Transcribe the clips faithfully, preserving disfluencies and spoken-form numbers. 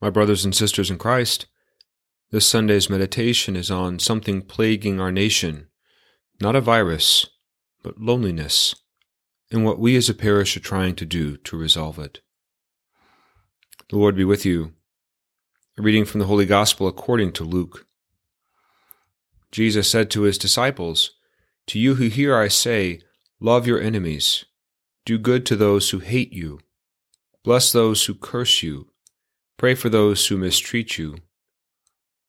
My brothers and sisters in Christ, this Sunday's meditation is on something plaguing our nation, not a virus, but loneliness, and what we as a parish are trying to do to resolve it. The Lord be with you. A reading from the Holy Gospel according to Luke. Jesus said to his disciples, "To you who hear I say, love your enemies, do good to those who hate you, bless those who curse you, pray for those who mistreat you.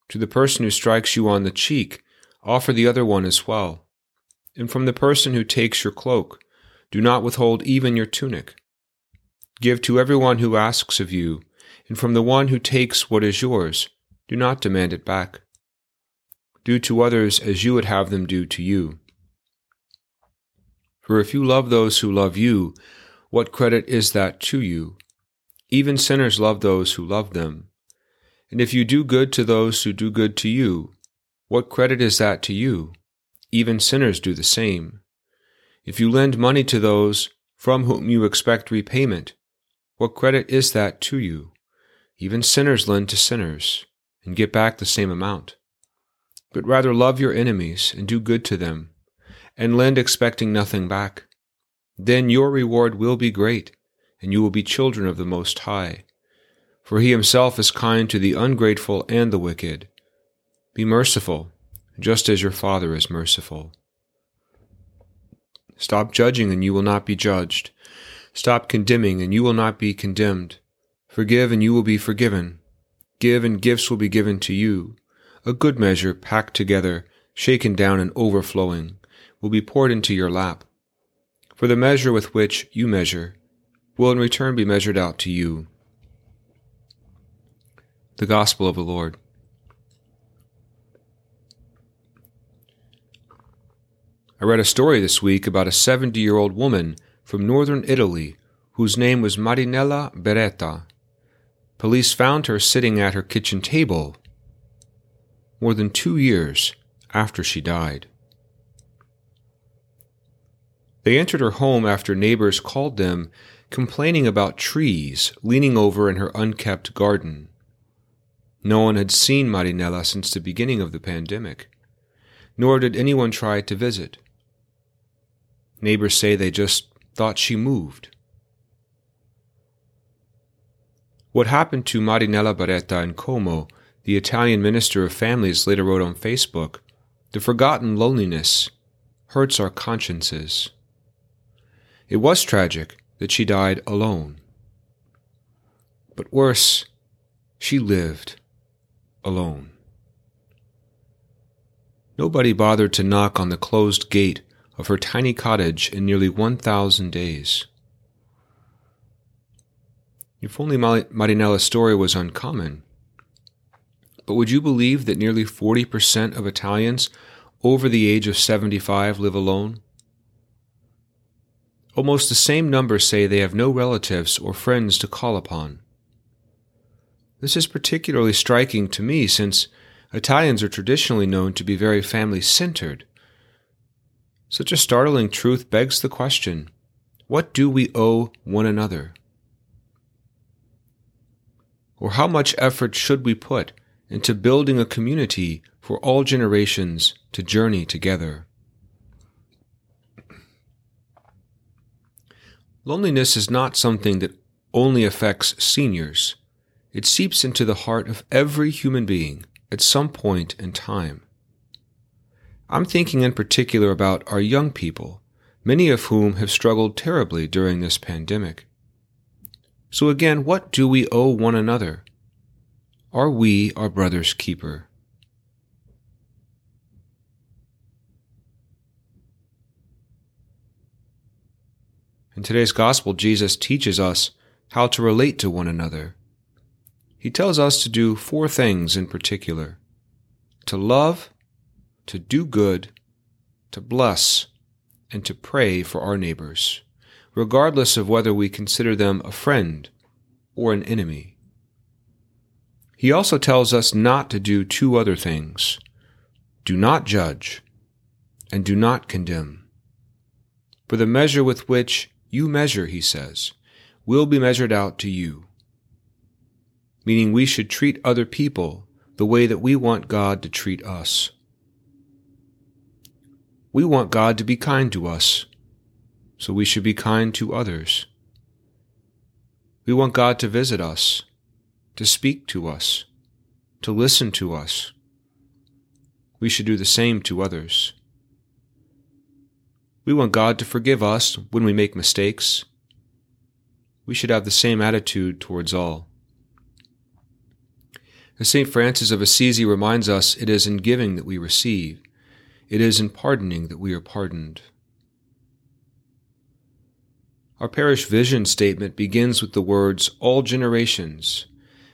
To the person who strikes you on the cheek, offer the other one as well. And from the person who takes your cloak, do not withhold even your tunic. Give to everyone who asks of you, and from the one who takes what is yours, do not demand it back. Do to others as you would have them do to you. For if you love those who love you, what credit is that to you? Even sinners love those who love them. And if you do good to those who do good to you, what credit is that to you? Even sinners do the same. If you lend money to those from whom you expect repayment, what credit is that to you? Even sinners lend to sinners, and get back the same amount. But rather love your enemies, and do good to them, and lend expecting nothing back. Then your reward will be great, and you will be children of the Most High. For he himself is kind to the ungrateful and the wicked. Be merciful, just as your Father is merciful. Stop judging, and you will not be judged. Stop condemning, and you will not be condemned. Forgive, and you will be forgiven. Give, and gifts will be given to you. A good measure, packed together, shaken down and overflowing, will be poured into your lap. For the measure with which you measure will in return be measured out to you." The Gospel of the Lord. I read a story this week about a seventy-year-old woman from northern Italy whose name was Marinella Beretta. Police found her sitting at her kitchen table more than two years after she died. They entered her home after neighbors called them, complaining about trees leaning over in her unkept garden. No one had seen Marinella since the beginning of the pandemic, nor did anyone try to visit. Neighbors say they just thought she moved. What happened to Marinella Beretta in Como, the Italian minister of families later wrote on Facebook, "The forgotten loneliness hurts our consciences." It was tragic that she died alone. But worse, she lived alone. Nobody bothered to knock on the closed gate of her tiny cottage in nearly one thousand days. If only Marinella's story was uncommon. But would you believe that nearly forty percent of Italians over the age of seventy-five live alone? Almost the same number say they have no relatives or friends to call upon. This is particularly striking to me since Italians are traditionally known to be very family-centered. Such a startling truth begs the question, what do we owe one another? Or how much effort should we put into building a community for all generations to journey together? Loneliness is not something that only affects seniors. It seeps into the heart of every human being at some point in time. I'm thinking in particular about our young people, many of whom have struggled terribly during this pandemic. So again, what do we owe one another? Are we our brother's keeper? In today's Gospel, Jesus teaches us how to relate to one another. He tells us to do four things in particular: to love, to do good, to bless, and to pray for our neighbors, regardless of whether we consider them a friend or an enemy. He also tells us not to do two other things: do not judge, and do not condemn. For the measure with which you measure, he says, will be measured out to you. meaning we should treat other people the way that we want God to treat us. We want God to be kind to us, so we should be kind to others. We want God to visit us, to speak to us, to listen to us. We should do the same to others. We want God to forgive us when we make mistakes. We should have the same attitude towards all. As Saint Francis of Assisi reminds us, it is in giving that we receive. It is in pardoning that we are pardoned. Our parish vision statement begins with the words, "all generations,"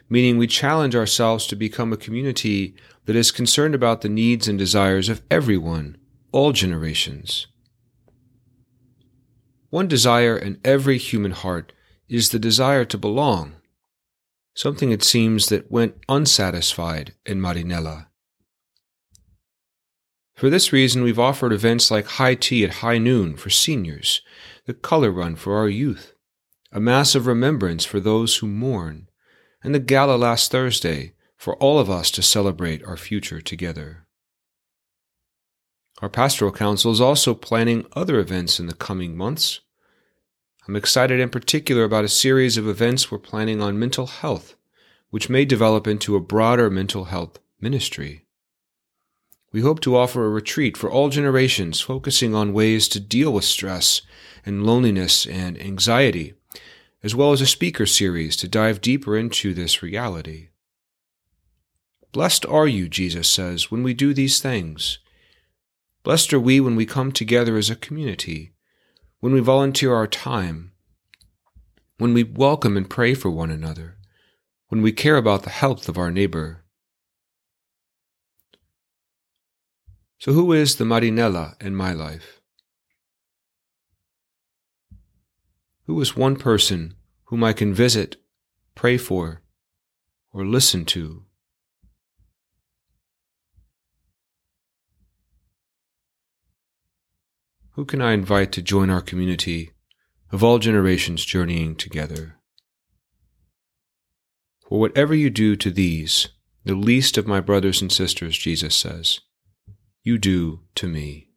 meaning we challenge ourselves to become a community that is concerned about the needs and desires of everyone, all generations. One desire in every human heart is the desire to belong, something it seems that went unsatisfied in Marinella. For this reason, we've offered events like high tea at high noon for seniors, the color run for our youth, a mass of remembrance for those who mourn, and the gala last Thursday for all of us to celebrate our future together. Our pastoral council is also planning other events in the coming months. I'm excited in particular about a series of events we're planning on mental health, which may develop into a broader mental health ministry. We hope to offer a retreat for all generations, focusing on ways to deal with stress and loneliness and anxiety, as well as a speaker series to dive deeper into this reality. Blessed are you, Jesus says, when we do these things. Blessed are we when we come together as a community, when we volunteer our time, when we welcome and pray for one another, when we care about the health of our neighbor. So who is the Marinella in my life? Who is one person whom I can visit, pray for, or listen to? Who can I invite to join our community of all generations journeying together? For whatever you do to these, the least of my brothers and sisters, Jesus says, you do to me.